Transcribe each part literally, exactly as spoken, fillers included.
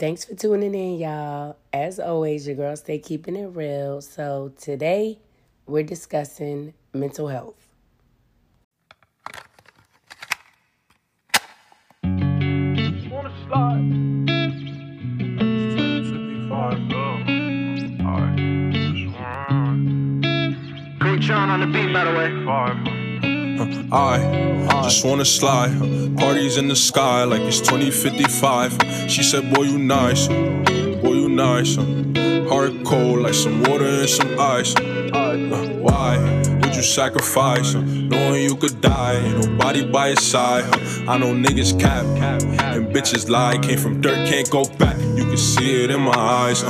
Thanks for tuning in, y'all. As always, your girl stay keeping it real. So today, we're discussing mental health. John on the beat, by the way. I just wanna slide. Parties in the sky like it's twenty fifty-five. She said, boy, you nice. Boy, you nice. Heart cold like some water and some ice. Why would you sacrifice? Knowing you could die. Ain't nobody by your side. I know niggas cap and bitches lie. Came from dirt, can't go back. You can see it in my eyes.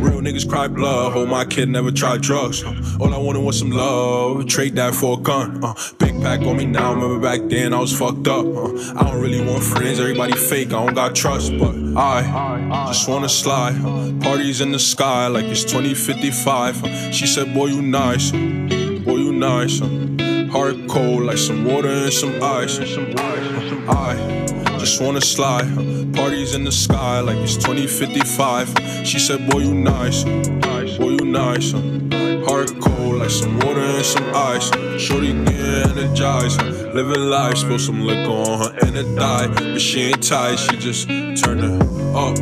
Real niggas cry blood. Oh, my kid never tried drugs. All I wanted was some love. Trade that for a gun. Uh, big pack on me now. Remember back then I was fucked up. Uh, I don't really want friends. Everybody fake. I don't got trust. But I just wanna slide. Parties in the sky like it's twenty fifty-five. She said, boy, you nice. Boy, you nice. Heart cold like some water and some ice. I just wanna slide. Parties in the sky like it's twenty fifty-five. She said, boy, you nice. Boy, you nice. Heart cold like some water and some ice. Shorty get energized. Living life, spill some liquor on her and it die. But she ain't tight, she just turn it up.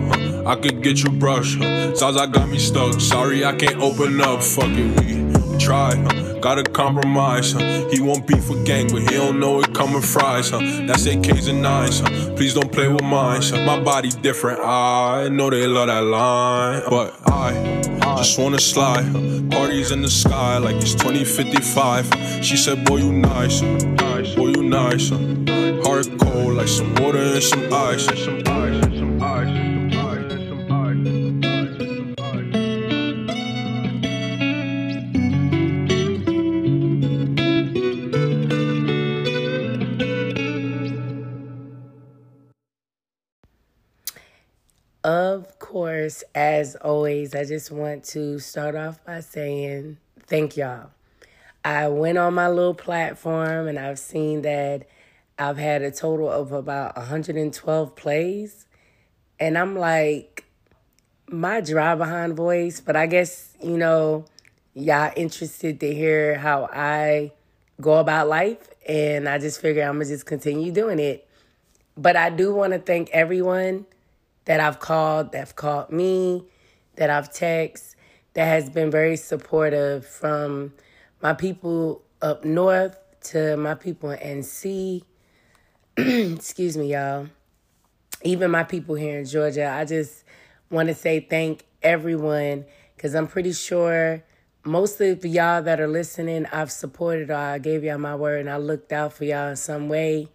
I could get you brushed. Zaza got me stuck. Sorry, I can't open up. Fuck it, we try. Gotta compromise, huh? He won't beef with gang, but he don't know it coming fries, huh? That's A Ks and nines, huh? Please don't play with mine, huh? My body different, I know they love that line. But I just wanna slide, huh? Parties in the sky like it's twenty fifty-five. Huh? She said, boy, you nice, huh? Boy, you nice, huh? Heart cold like some water and some ice. Of course, as always, I just want to start off by saying thank y'all. I went on my little platform and I've seen that I've had a total of about one hundred twelve plays. And I'm like, my dry behind voice, but I guess, you know, y'all interested to hear how I go about life. And I just figure I'm going to just continue doing it. But I do want to thank everyone that I've called, that have called me, that I've texted, that has been very supportive, from my people up north to my people in N C. Excuse me, y'all. Even my people here in Georgia. I just want to say thank everyone, because I'm pretty sure most of y'all that are listening, I've supported, or I gave y'all my word and I looked out for y'all in some way.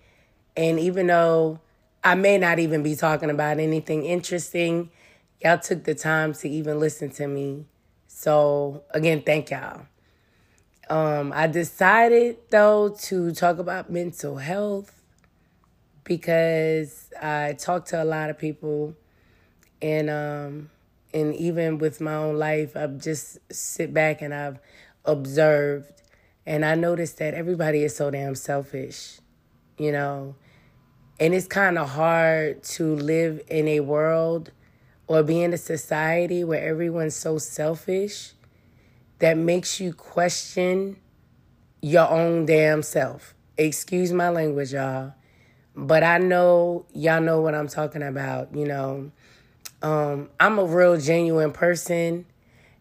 And even though I may not even be talking about anything interesting, y'all took the time to even listen to me. So, again, thank y'all. Um, I decided, though, to talk about mental health because I talk to a lot of people. And um, and even with my own life, I've just sit back and I've observed. And I noticed that everybody is so damn selfish, you know. And it's kind of hard to live in a world or be in a society where everyone's so selfish that makes you question your own damn self. Excuse my language, y'all. But I know y'all know what I'm talking about, you know. Um, I'm a real genuine person.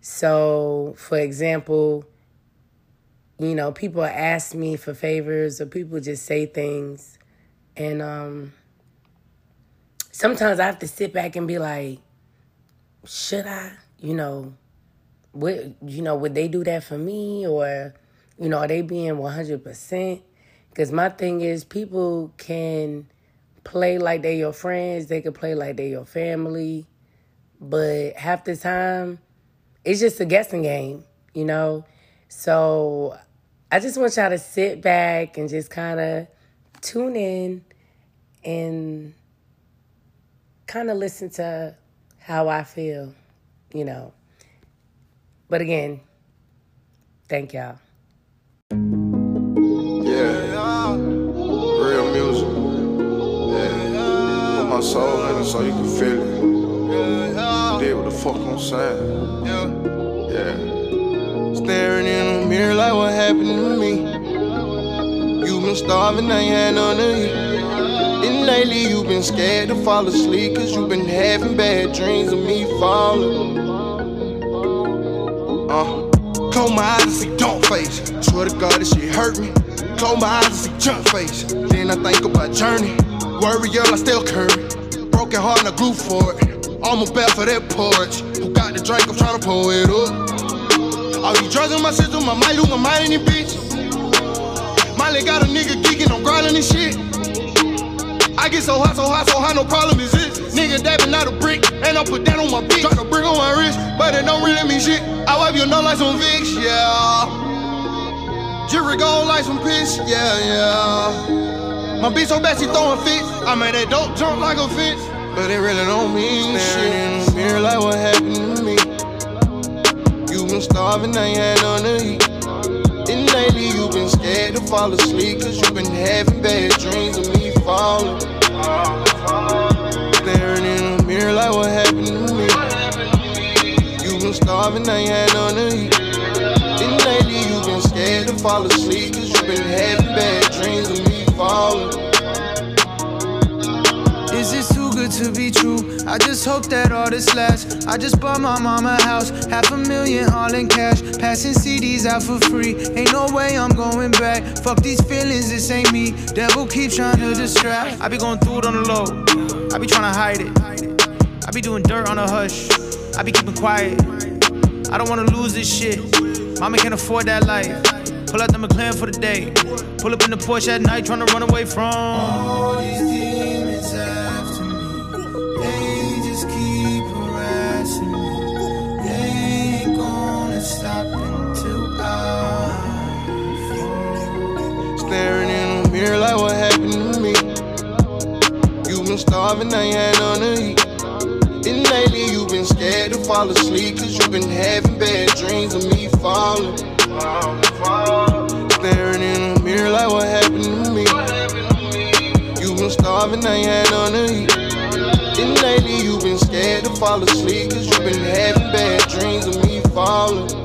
So, for example, you know, people ask me for favors or people just say things. And um, sometimes I have to sit back and be like, should I, you know, would, you know, would they do that for me? Or, you know, are they being one hundred percent? Because my thing is, people can play like they're your friends. They can play like they're your family. But half the time, it's just a guessing game, you know? So I just want y'all to sit back and just kind of tune in and kind of listen to how I feel, you know. But again, thank y'all. Yeah, real music. Yeah, put my soul in it so you can feel it. yeah. Did what the fuck I'm saying. Yeah. Yeah. Staring in the mirror like what happened to me. You been starving, I ain't had none of you. And lately you been scared to fall asleep, cause you been having bad dreams of me falling. Uh, close my eyes and see dumb face. Swear to God this shit hurt me. Close my eyes and see junk face. Then I think about journey. Worry, y'all, I still curry. Broken heart and I grew for it. I'm a bad for that porridge. Who got the drink, I'm tryna pour it up. All these drugs in my system, I might lose my mind in this bitch. Miley got a nigga geeking, I'm grinding this shit. I get so hot, so hot, so hot, no problem is it. Nigga dabbing out a brick, and I put that on my bitch. Drop a brick on my wrist, but it don't really mean shit. I wipe your nose like some Vicks, yeah. Jerry go like some piss, yeah, yeah. My bitch so bad she throwing fits. I made that dope jump like a fence, but it really don't mean shit. In the mirror like what happened to me. You been starving, I ain't had none to eat. And lately you been scared to fall asleep, cause you been having bad dreams of me falling. Staring in the mirror like what happened to me. You been starving, I ain't had none to eat. And lately you been scared to fall asleep, cause you been having bad dreams of me falling. Is this too good to be true? I just hope that all this lasts. I just bought my mama a house, half a million all in cash. Passing C Ds out for free, ain't no way I'm going back. Fuck these feelings, this ain't me. Devil keep trying to distract. I be going through it on the low, I be trying to hide it. I be doing dirt on a hush, I be keeping quiet. I don't wanna lose this shit, mama can't afford that life. Pull out the McLaren for the day, pull up in the Porsche at night, trying to run away from all these demons after me. They just keep harassing me. They ain't gonna stop until I. Staring in the mirror like what happened to me. You been starving, I ain't had none to eat. And lately you been scared to fall asleep, cause you been having bad dreams of me falling. Staring in the mirror like what happened to me. You been starving, I ain't had none to eat. And lately you been scared to fall asleep, cause you been having bad dreams of me falling.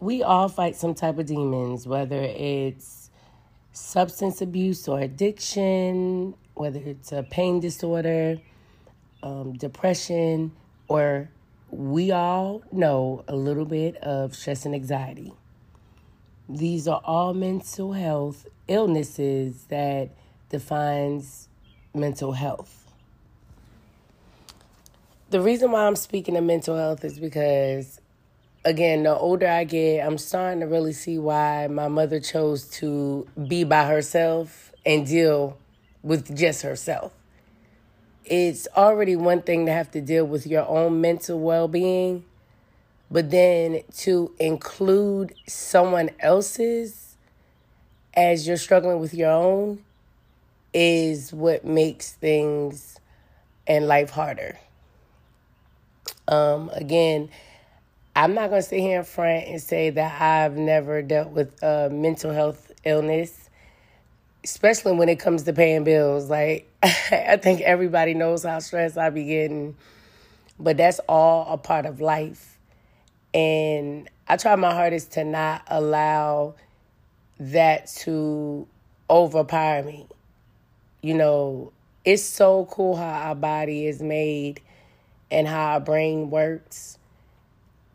We all fight some type of demons, whether it's substance abuse or addiction, whether it's a pain disorder, um, depression, or we all know a little bit of stress and anxiety. These are all mental health illnesses that defines mental health. The reason why I'm speaking of mental health is because, again, the older I get, I'm starting to really see why my mother chose to be by herself and deal with just herself. It's already one thing to have to deal with your own mental well-being, but then to include someone else's as you're struggling with your own is what makes things and life harder. Um, again, I'm not going to sit here in front and say that I've never dealt with a mental health illness, especially when it comes to paying bills. Like, I think everybody knows how stressed I be getting, but that's all a part of life. And I try my hardest to not allow that to overpower me. You know, it's so cool how our body is made and how our brain works.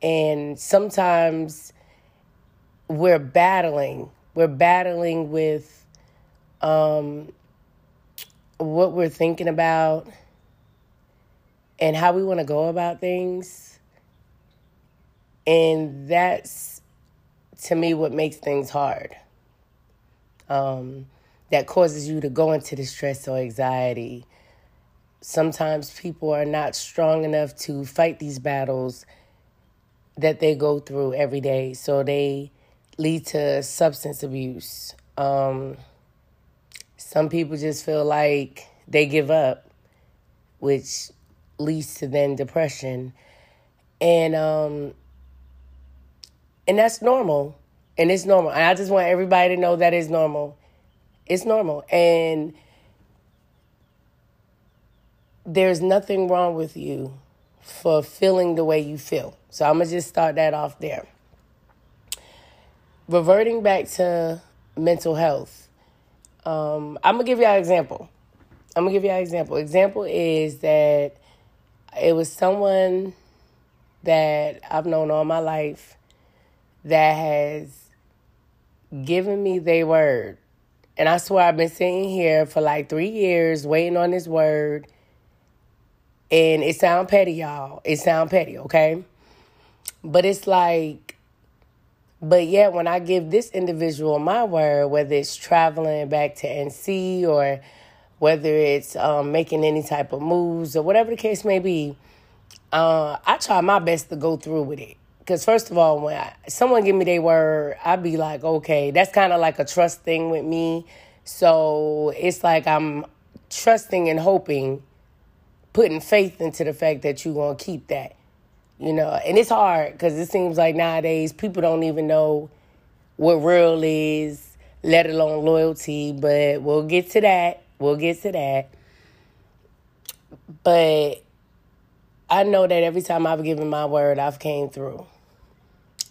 And sometimes we're battling. We're battling with um, what we're thinking about and how we want to go about things. And that's, to me, what makes things hard. Um, that causes you to go into the stress or anxiety. Sometimes people are not strong enough to fight these battles that they go through every day. So they lead to substance abuse. Um, some people just feel like they give up, which leads to then depression. And um, and that's normal. And it's normal. And I just want everybody to know that it's normal. It's normal. And there's nothing wrong with you for feeling the way you feel. So I'm going to just start that off there. Reverting back to mental health, um, I'm going to give y'all an example. I'm going to give y'all an example. Example is that it was someone that I've known all my life that has given me their word. And I swear I've been sitting here for like three years waiting on this word. And it sound petty, y'all. It sound petty, okay? But it's like... But yet, when I give this individual my word, whether it's traveling back to N C or whether it's um, making any type of moves or whatever the case may be, uh, I try my best to go through with it. Because first of all, when I, someone give me their word, I be like, okay, that's kind of like a trust thing with me. So it's like I'm trusting and hoping, putting faith into the fact that you're going to keep that. You know, and it's hard because it seems like nowadays people don't even know what real is, let alone loyalty. But we'll get to that. We'll get to that. But I know that every time I've given my word, I've came through.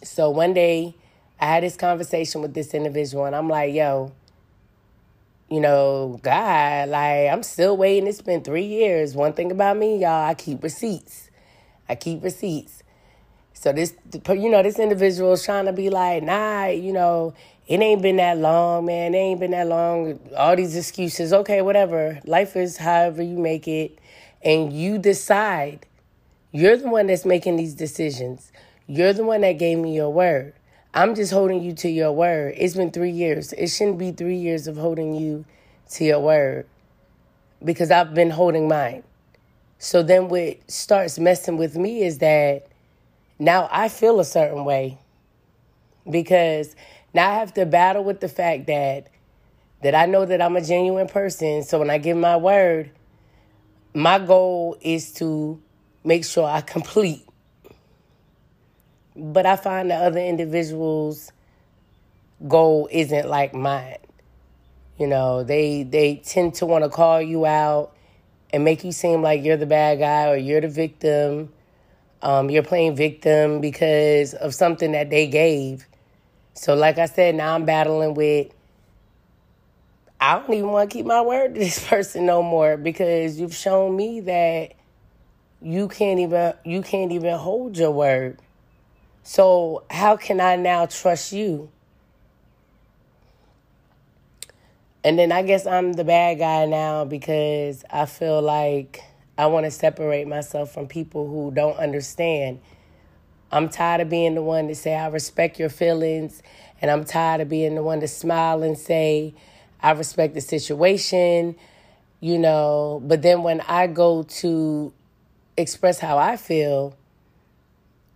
So one day I had this conversation with this individual and I'm like, yo, you know, God, like I'm still waiting. It's been three years. One thing about me, y'all, I keep receipts. I keep receipts. So this, you know, this individual is trying to be like, nah, you know, it ain't been that long, man. It ain't been that long. All these excuses. Okay, whatever. Life is however you make it. And you decide. You're the one that's making these decisions. You're the one that gave me your word. I'm just holding you to your word. It's been three years. It shouldn't be three years of holding you to your word because I've been holding mine. So then what starts messing with me is that now I feel a certain way because now I have to battle with the fact that that I know that I'm a genuine person. So when I give my word, my goal is to make sure I complete. But I find the other individual's goal isn't like mine. You know, they they tend to want to call you out and make you seem like you're the bad guy or you're the victim. Um, you're playing victim because of something that they gave. So like I said, now I'm battling with, I don't even want to keep my word to this person no more because you've shown me that you can't even you can't even hold your word. So how can I now trust you? And then I guess I'm the bad guy now because I feel like I want to separate myself from people who don't understand. I'm tired of being the one to say, I respect your feelings. And I'm tired of being the one to smile and say, I respect the situation, you know. But then when I go to express how I feel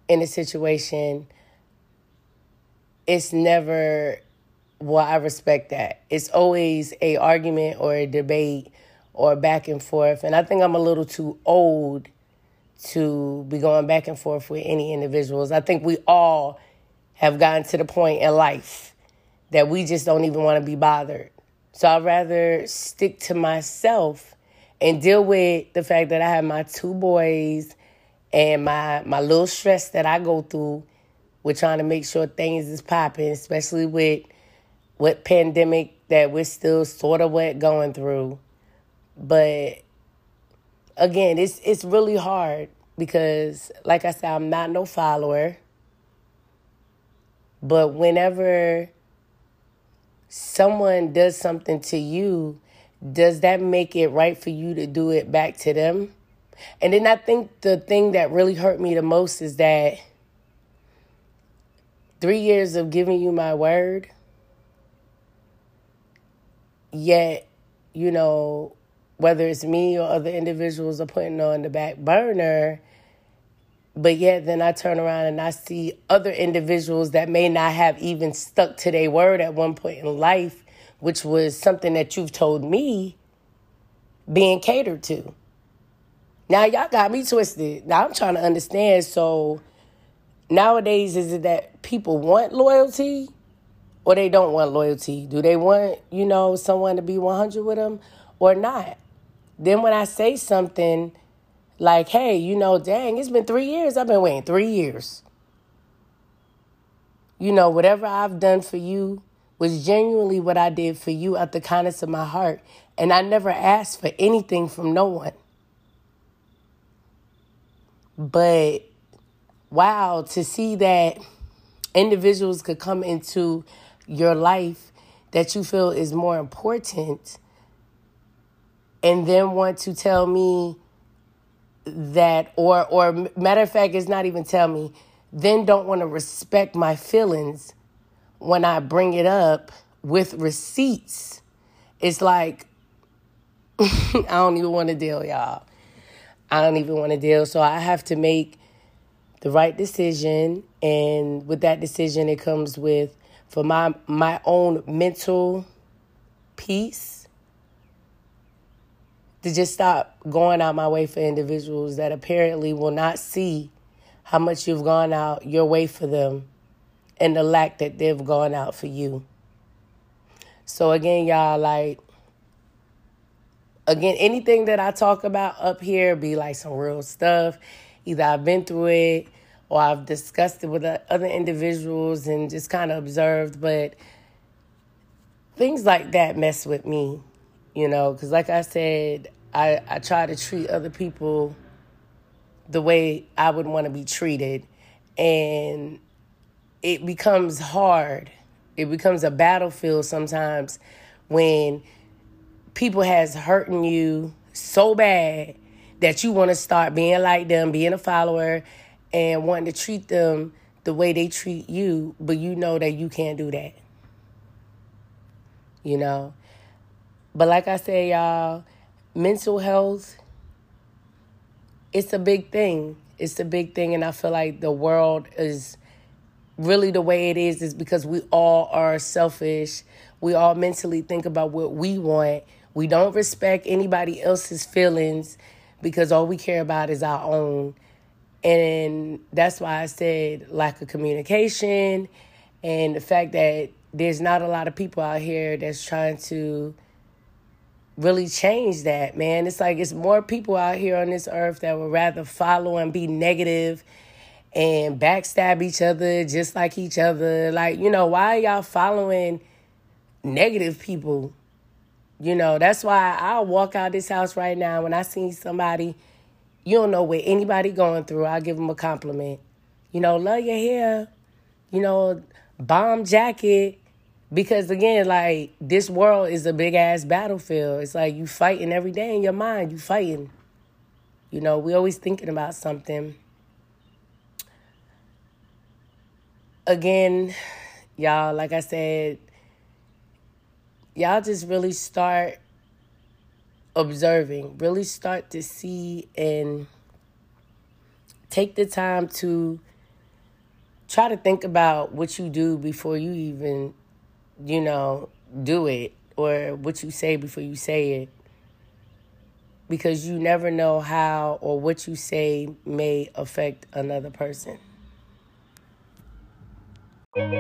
in a situation, it's never... Well, I respect that. It's always a argument or a debate or back and forth. And I think I'm a little too old to be going back and forth with any individuals. I think we all have gotten to the point in life that we just don't even want to be bothered. So I'd rather stick to myself and deal with the fact that I have my two boys and my, my little stress that I go through with trying to make sure things is popping, especially with what pandemic that we're still sort of what going through. But again, it's it's really hard because, like I said, I'm not no follower. But whenever someone does something to you, does that make it right for you to do it back to them? And then I think the thing that really hurt me the most is that three years of giving you my word... Yet, you know, whether it's me or other individuals are putting on the back burner, But yet then I turn around and I see other individuals that may not have even stuck to their word at one point in life, which was something that you've told me, being catered to. Now y'all got me twisted. Now I'm trying to understand. So nowadays, is it that people want loyalty or they don't want loyalty? Do they want, you know, someone to be one hundred with them or not? Then when I say something like, hey, you know, dang, it's been three years. I've been waiting three years. You know, whatever I've done for you was genuinely what I did for you out the kindness of my heart. And I never asked for anything from no one. But wow, to see that individuals could come into your life that you feel is more important and then want to tell me that, or, or matter of fact, it's not even tell me, then don't want to respect my feelings when I bring it up with receipts. It's like, I don't even want to deal, y'all. I don't even want to deal. So I have to make the right decision. And with that decision, it comes with, for my my own mental peace, to just stop going out my way for individuals that apparently will not see how much you've gone out your way for them and the lack that they've gone out for you. So again, y'all, like, again, anything that I talk about up here be like some real stuff. Either I've been through it or I've discussed it with other individuals and just kind of observed. But things like that mess with me, you know, because like I said, I, I try to treat other people the way I would want to be treated. And it becomes hard. It becomes a battlefield sometimes when people has hurting you so bad that you want to start being like them, being a follower, and wanting to treat them the way they treat you, but you know that you can't do that. You know? But like I said, y'all, mental health, it's a big thing. It's a big thing, and I feel like the world is... really the way it is is because we all are selfish. We all mentally think about what we want. We don't respect anybody else's feelings because all we care about is our own. And that's why I said lack of communication and the fact that there's not a lot of people out here that's trying to really change that, man. It's like it's more people out here on this earth that would rather follow and be negative and backstab each other just like each other. Like, you know, why are y'all following negative people? You know, that's why I'll walk out this house right now. When I see somebody, you don't know what anybody going through, I'll give them a compliment. You know, love your hair. You know, bomb jacket. Because, again, like, this world is a big-ass battlefield. It's like you fighting every day in your mind. You fighting. You know, we always thinking about something. Again, y'all, like I said, y'all just really start observing, really start to see and take the time to try to think about what you do before you even, you know, do it, or what you say before you say it, because you never know how or what you say may affect another person. Yeah,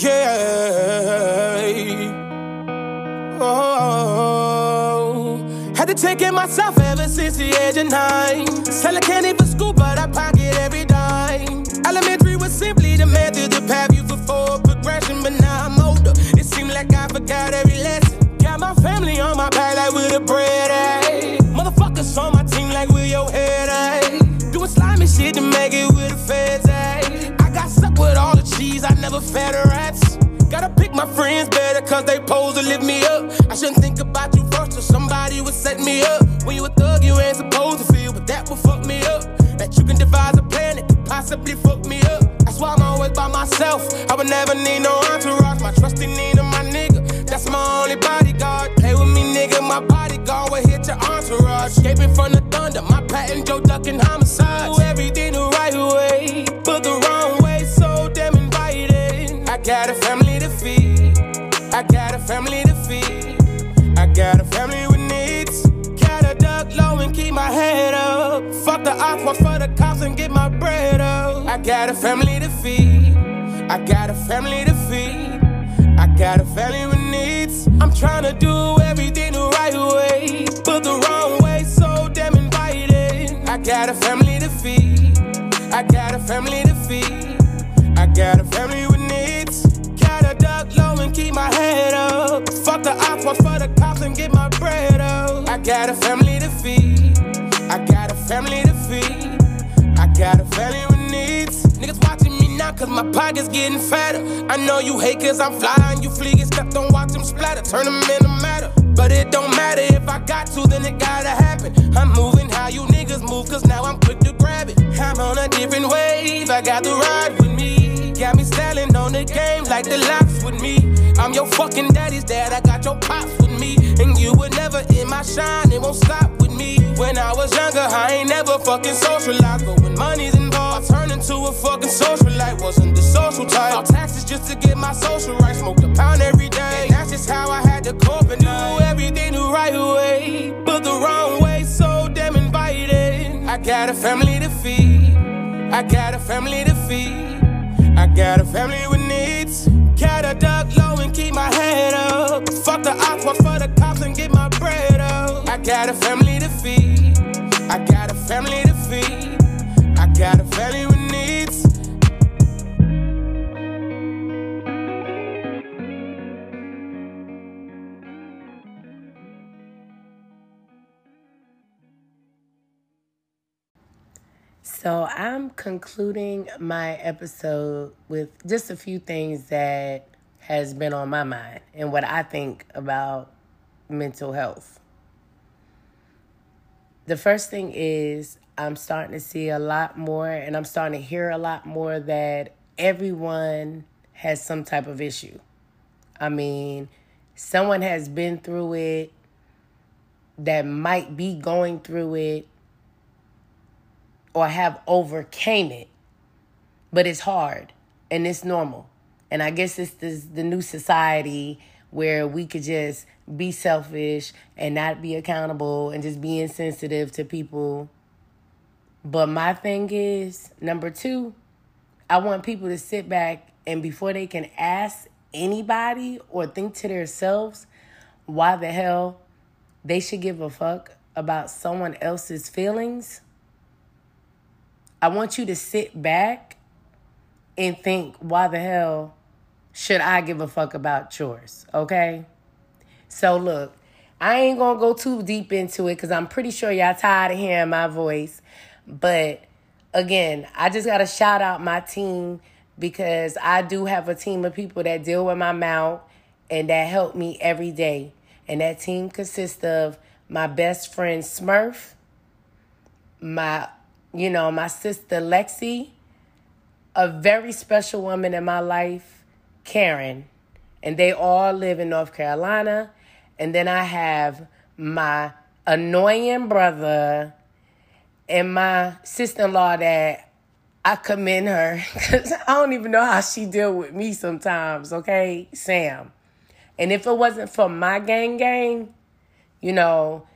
yeah, oh, had to take care of myself ever since the age of nine. Selling candy for school, but I pocket every dime. Elementary was simply the method, the path you for forward progression. But now I'm older, it seemed like I forgot every lesson. Got my family on my back like with a bread, ayy. Motherfuckers on my team like with your head, ayy. Slimy shit to make it with the feds, ayy. I got stuck with all the cheese, I never fed the rats. Gotta pick my friends better cause they pose to lift me up. I shouldn't think about you first or somebody would set me up. When you a thug you ain't supposed to feel, but that would fuck me up. That you can devise a plan that could possibly fuck me up. That's why I'm always by myself, I would never need no entourage. My trusty need of my nigga, that's my only bodyguard. Play with me nigga, my bodyguard. gone with hit your entourage. Escaping from the thunder, my patent, Joe ducking homicide. Do everything the right way, but the wrong way, so damn inviting. I got a family to feed, I got a family to feed, I got a family with needs. Gotta duck low and keep my head up. Fuck the ops, work for the cops and get my bread up. I got a family to feed, I got a family to feed, I got a family with needs. I'm trying to do everything the right way, but the wrong way, so damn inviting. I got a family to feed, I got a family to feed, I got a family with needs. Gotta duck low and keep my head up. Fuck the ops, work for the cops and get my bread up. I got a family to feed, I got a family to feed, I got a family with needs. Niggas watching me now cause my pockets getting fatter. I know you hate cause I'm fly and you flee. Get stepped on, watch them splatter. Turn them in a matter, but it don't matter. If I got to, then it gotta happen. I'm moving how you niggas move, cause now I'm quick to grab it. I'm on a different wave, I got the ride with me. Got me styling on the game like the lops with me. I'm your fucking daddy's dad, I got your pops with me. And you were never in my shine, it won't stop with me. When I was younger, I ain't never fucking socialized, but when money's involved, I turn into a fucking socialite. Wasn't the social type. All taxes just to get my social rights. Smoked a pound every day, and that's just how I had to cope. And do everything the right way, but the wrong way, so damn inviting. I got a family to feed, I got a family to feed, I got a family with needs. Gotta duck low and keep my head up. Fuck the ops, work for the cops and get my bread up. I got a family to feed, I got a family to feed, I got a family with needs. So I'm concluding my episode with just a few things that has been on my mind and what I think about mental health. The first thing is I'm starting to see a lot more and I'm starting to hear a lot more that everyone has some type of issue. I mean, someone has been through it, that might be going through it, or have overcame it, but it's hard and it's normal. And I guess it's this, the new society where we could just be selfish and not be accountable and just be insensitive to people. But my thing is, number two, I want people to sit back and before they can ask anybody or think to themselves why the hell they should give a fuck about someone else's feelings, I want you to sit back and think, why the hell should I give a fuck about yours, okay? So look, I ain't going to go too deep into it because I'm pretty sure y'all tired of hearing my voice. But again, I just got to shout out my team because I do have a team of people that deal with my mouth and that help me every day. And that team consists of my best friend Smurf, my You know, my sister Lexi, a very special woman in my life, Karen, and they all live in North Carolina. And then I have my annoying brother and my sister-in-law that I commend her because I don't even know how she deal with me sometimes, okay, Sam. And if it wasn't for my gang gang, you know,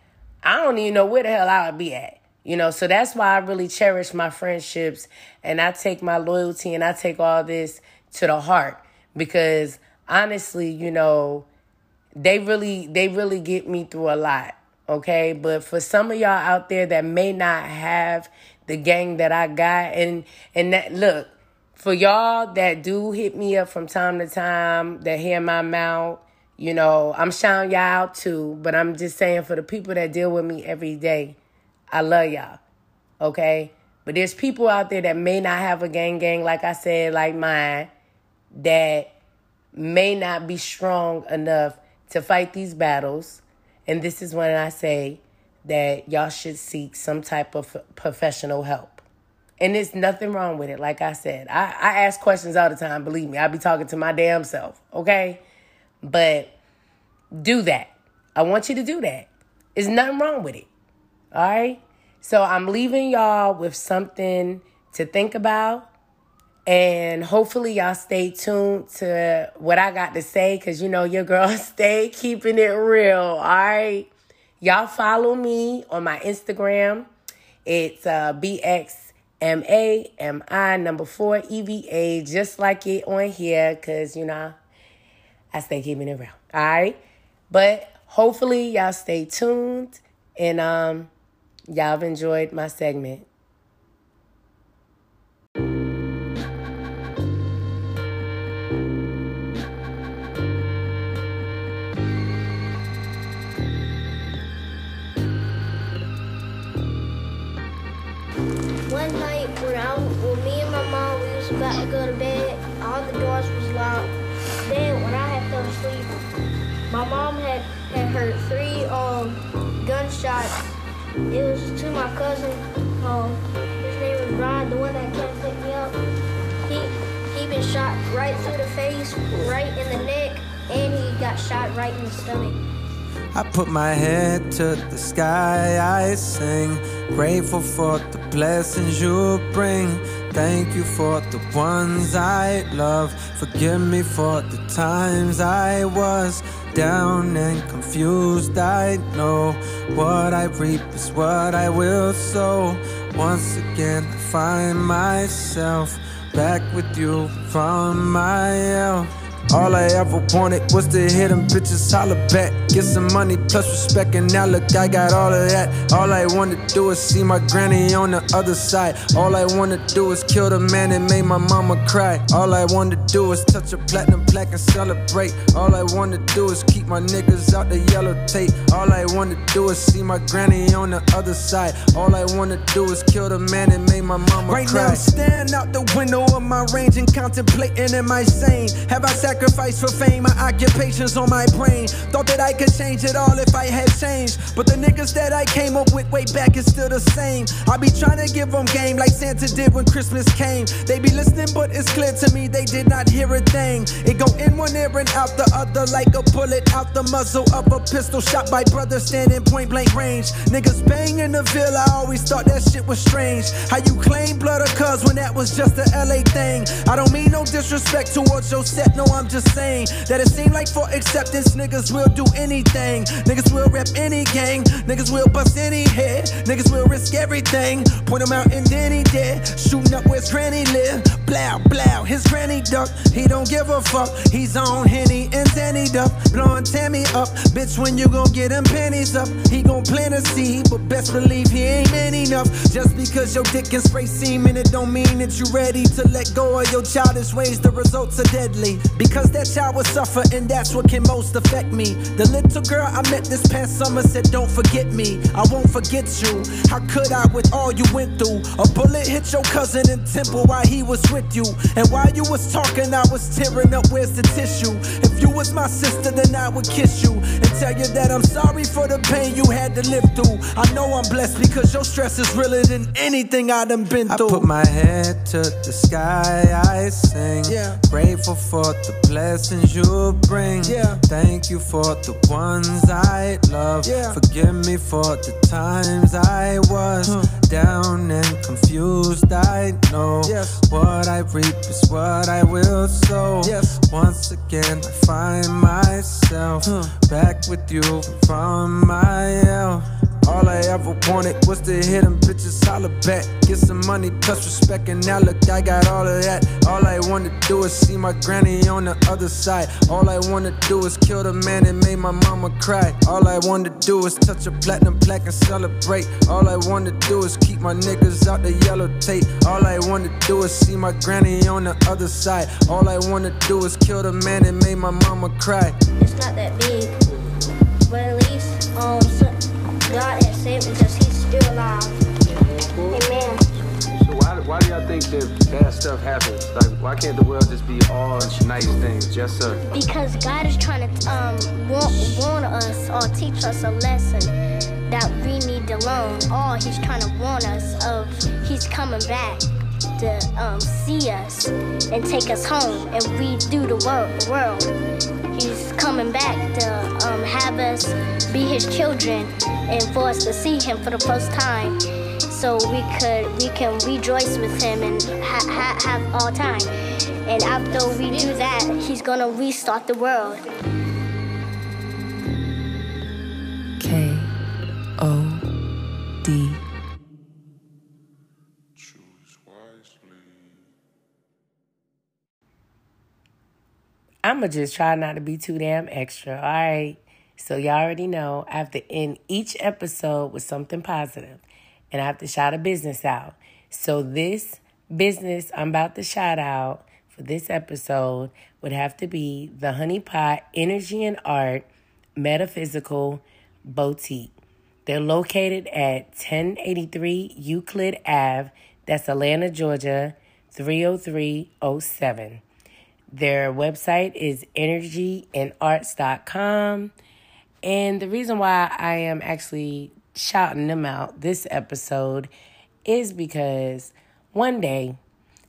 I don't even know where the hell I would be at. You know, so that's why I really cherish my friendships and I take my loyalty and I take all this to the heart because honestly, you know, they really, they really get me through a lot, okay? But for some of y'all out there that may not have the gang that I got and, and that, look, for y'all that do hit me up from time to time, that hear my mouth, you know, I'm shouting y'all out too, but I'm just saying for the people that deal with me every day, I love y'all, okay? But there's people out there that may not have a gang gang, like I said, like mine, that may not be strong enough to fight these battles. And this is when I say that y'all should seek some type of professional help. And there's nothing wrong with it, like I said. I, I ask questions all the time, believe me. I be talking to my damn self, okay? But do that. I want you to do that. There's nothing wrong with it. All right? So I'm leaving y'all with something to think about. And hopefully y'all stay tuned to what I got to say, because you know your girl stay keeping it real, all right? Y'all follow me on my Instagram. It's uh, B X M A M I number four E V A, just like it on here, because, you know, I stay keeping it real, all right? But hopefully y'all stay tuned and um, y'all have enjoyed my segment. One night when I, when me and my mom, we was about to go to bed, all the doors was locked. Then when I had fell asleep, my mom had, had heard three um gunshots. It was to my cousin. Um, his name was Ron, the one that came to pick me up. He he been shot right through the face, right in the neck, and he got shot right in the stomach. I put my head to the sky, I sing, grateful for the blessings you bring. Thank you for the ones I love. Forgive me for the times I was down and confused. I know what I reap is what I will sow. Once again, I find myself back with you from my hell. All I ever wanted was to hit them bitches holler back, get some money plus respect, and now look, I got all of that. All I wanna do is see my granny on the other side. All I wanna do is kill the man that made my mama cry. All I wanna do is touch a platinum plaque and celebrate. All I wanna do is keep my niggas out the yellow tape. All I wanna do is see my granny on the other side. All I wanna do is kill the man that made my mama cry. Right now I'm staring out the window of my range and contemplating, am I sane? Have I sacrificed Sacrifice for fame, my occupations on my brain. Thought that I could change it all if I had changed, but the niggas that I came up with way back is still the same. I be trying to give them game like Santa did when Christmas came. They be listening, but it's clear to me they did not hear a thing. It go in one ear and out the other like a bullet out the muzzle of a pistol shot by brothers standing point blank range. Niggas bang in the ville, I always thought that shit was strange. How you claim blood or cuz when that was just a L A thing? I don't mean no disrespect towards your set, no, I'm just saying that it seemed like for acceptance, niggas will do anything. Niggas will rep any gang, niggas will bust any head, niggas will risk everything. Point him out and then he dead, shooting up where his granny live. Blow, blow, his granny duck, he don't give a fuck. He's on Henny and Danny Duck, blowing Tammy up. Bitch, when you gon' get him panties up? He gon' plant a seed, but best believe he ain't man enough. Just because your dick can spray semen, it don't mean that you ready to let go of your childish ways. The results are deadly, because that child will suffer, and that's what can most affect me. The little girl I met this past summer said, don't forget me, I won't forget you. How could I with all you went through? A bullet hit your cousin in temple while he was with you, and while you was talking I was tearing up, where's the tissue? If you was my sister then I would kiss you and tell you that I'm sorry for the pain you had to live through. I know I'm blessed because your stress is realer than anything I done been through. I put my head to the sky, I sing, yeah, grateful for the blessings you bring. Yeah. Thank you for the ones I love. Yeah. Forgive me for the times I was huh. down and confused. I know yes. what I reap is what I will sow. Yes. Once again, I find myself huh. back with you from my hell. All I ever wanted was to hit them bitches holler back, get some money plus respect, and now look, I got all of that. All I wanna do is see my granny on the other side. All I wanna do is kill the man that made my mama cry. All I wanna do is touch a platinum plaque and celebrate. All I wanna do is keep my niggas out the yellow tape. All I wanna do is see my granny on the other side. All I wanna do is kill the man that made my mama cry. It's not that big, but at least, um, God has saved me because he's still alive. Amen. So why, why do y'all think that bad stuff happens? Like, why can't the world just be all nice things? Yes, sir. Because God is trying to um warn, warn us or teach us a lesson that we need to learn. Or he's trying to warn us of he's coming back to um, see us and take us home and redo the world. He's coming back to um, have us be his children and for us to see him for the first time, so we could we can rejoice with him and ha ha have all time. And after we do that, he's gonna restart the world. K O D. Choose wisely. I'ma just try not to be too damn extra, all right? So y'all already know I have to end each episode with something positive, and I have to shout a business out. So this business I'm about to shout out for this episode would have to be the Honeypot Energy and Art Metaphysical Boutique. They're located at ten eighty-three Euclid Avenue, that's Atlanta, Georgia, three oh three oh seven. Their website is energy and arts dot com. And the reason why I am actually shouting them out this episode is because one day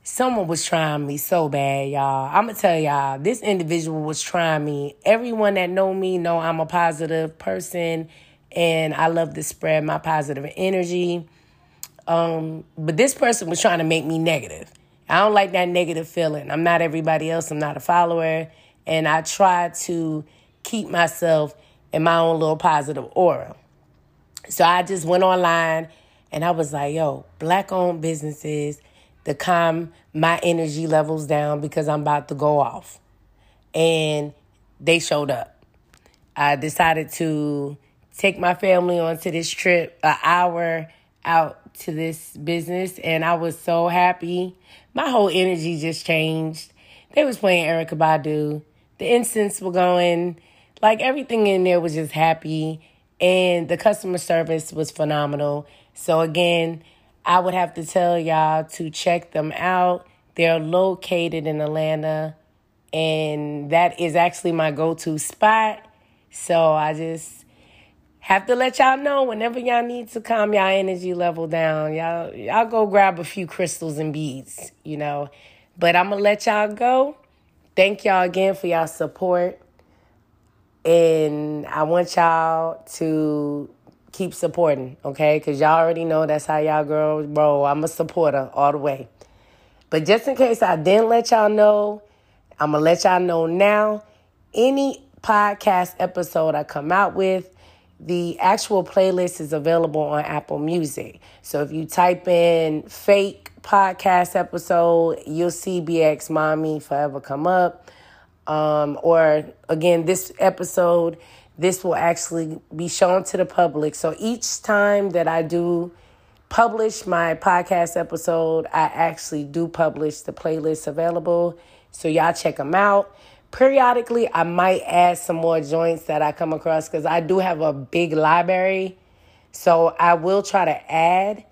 someone was trying me so bad, y'all. I'm going to tell y'all, this individual was trying me. Everyone that know me know I'm a positive person and I love to spread my positive energy. Um, but this person was trying to make me negative. I don't like that negative feeling. I'm not everybody else. I'm not a follower. And I try to keep myself in my own little positive aura. So I just went online and I was like, yo, black-owned businesses to calm my energy levels down because I'm about to go off. And they showed up. I decided to take my family onto this trip, an hour out to this business, and I was so happy. My whole energy just changed. They was playing Erykah Badu. The incense were going. Like, everything in there was just happy. And the customer service was phenomenal. So, again, I would have to tell y'all to check them out. They're located in Atlanta. And that is actually my go-to spot. So, I just have to let y'all know whenever y'all need to calm y'all energy level down. Y'all, y'all go grab a few crystals and beads, you know. But I'm going to let y'all go. Thank y'all again for y'all support. And I want y'all to keep supporting, okay? Because y'all already know that's how y'all girls roll. I'm a supporter all the way. But just in case I didn't let y'all know, I'm going to let y'all know now. Any podcast episode I come out with, the actual playlist is available on Apple Music. So if you type in fake podcast episode, you'll see B X Mami forever come up. Um, or again, this episode, this will actually be shown to the public. So each time that I do publish my podcast episode, I actually do publish the playlists available. So y'all check them out. Periodically, I might add some more joints that I come across because I do have a big library. So I will try to add.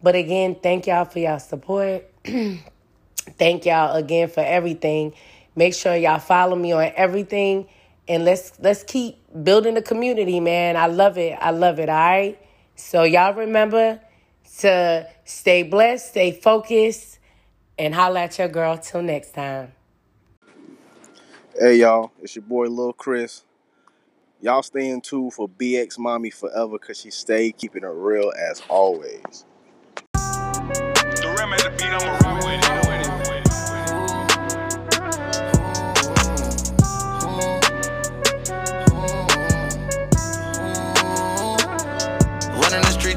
But again, thank y'all for y'all support. Thank y'all again for everything. Make sure y'all follow me on everything, and let's let's keep building the community, man. I love it. I love it, all right? So y'all remember to stay blessed, stay focused, and holla at your girl. Till next time. Hey, y'all. It's your boy, Lil Chris. Y'all stay in tune for B X Mami forever because she stay keeping it real as always. The rim at the beat, I'm a rock with it.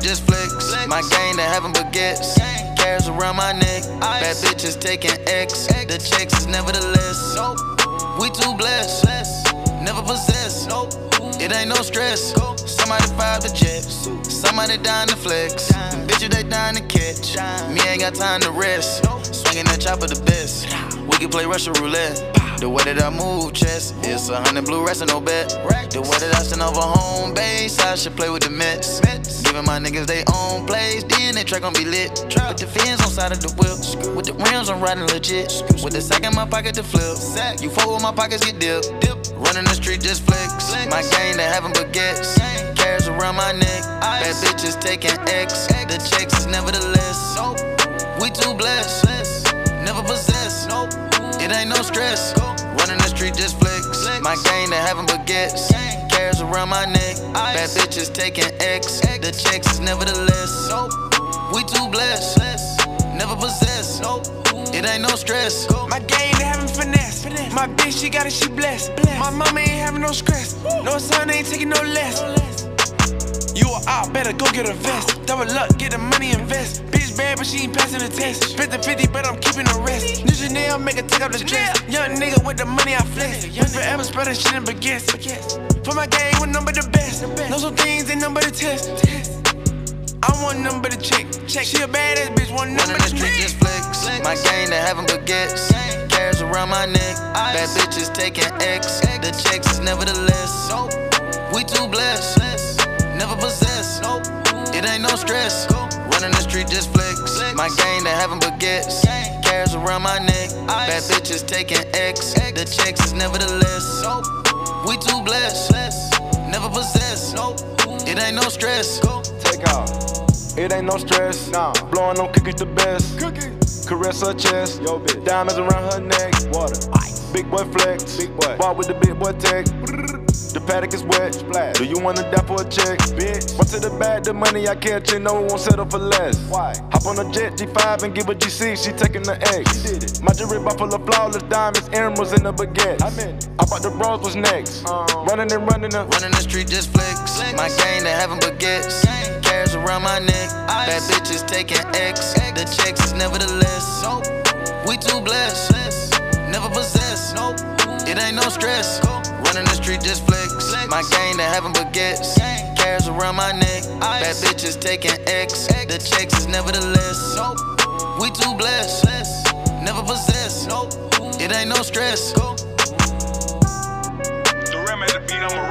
Just flex, my gang to heaven but gets cares around my neck. Bad bitches taking X, the checks is nevertheless. We too blessed, never possess. It ain't no stress. Somebody fired the jets, somebody dying to flex. The bitches they dying to catch. Me ain't got time to rest. Swinging that chopper the best. We can play Russian roulette. The way that I move, chess, it's a hundred blue rest and no bet. The way that I send over home base, I should play with the Mets. Giving my niggas they own plays, then they track gon' be lit. With the fins on side of the whip, with the rims I'm riding legit. With the sack in my pocket to flip, you fold with my pockets get dipped. Running the street just flex, my gang they haven't but gets. Cares around my neck, bad bitches taking X. The checks is nevertheless, we too blessed, never possessed. It ain't no stress. Running the street just flex. My gang to heaven but gets. hairs around my neck. Bad bitches taking X. The checks is nevertheless. We too blessed. Never possessed. It ain't no stress. My game ain't having finesse. My bitch, she got it, she blessed. My mama ain't having no stress. No son ain't taking no less. You a op, better go get a vest. Double up, get the money, invest. Bitch bad, but she ain't passing the test. fifty fifty, but I'm keeping the rest. New Janelle, make her take up the dress. Young nigga with the money, I flex. We forever spreading shit and baguettes. For my game, with number the best. Know some things, ain't number the test. I want number the chick. She a badass bitch, one number the trick. My game, they haven't baguettes. Cares around my neck. Bad bitches taking X. The checks is nevertheless. We too blessed. Never possess, nope. It ain't no stress. Running the street just flex. My gang they having baguettes. Cares around my neck. Bad bitches taking X. The checks is nevertheless. We too blessed. Never possess, nope. It ain't no stress. Take off. It ain't no stress. Nah. Blowing them cookies the best. Cookies. Caress her chest. Yo, bitch. Diamonds around her neck. Water. Ice. Big boy flex. Big boy. Ball with the big boy tech. The paddock is wet. Splash. Do you wanna die for a check? Bitch. What's to the bag? The money I catch, you know it won't settle for less. Why? Hop on a jet, G five and give a G C. She taking the X. She did it. My jewelry box full of flawless diamonds, emeralds in the baguettes. I meant it. I bought the bros. What's next? Um, running and running the running the street just flex. flex. My gang they having baguettes. Cares around my neck. Ice. Bad bitches taking X. X. The checks is nevertheless. Nope. We too blessed. Bless. Never possess. Nope. It ain't no stress. Go. Running the street just flex. My gang they having baguettes. Cares around my neck. Bad bitches taking X. The checks is nevertheless. We too blessed. Never possess. It ain't no stress. The rim at the beat, I'm a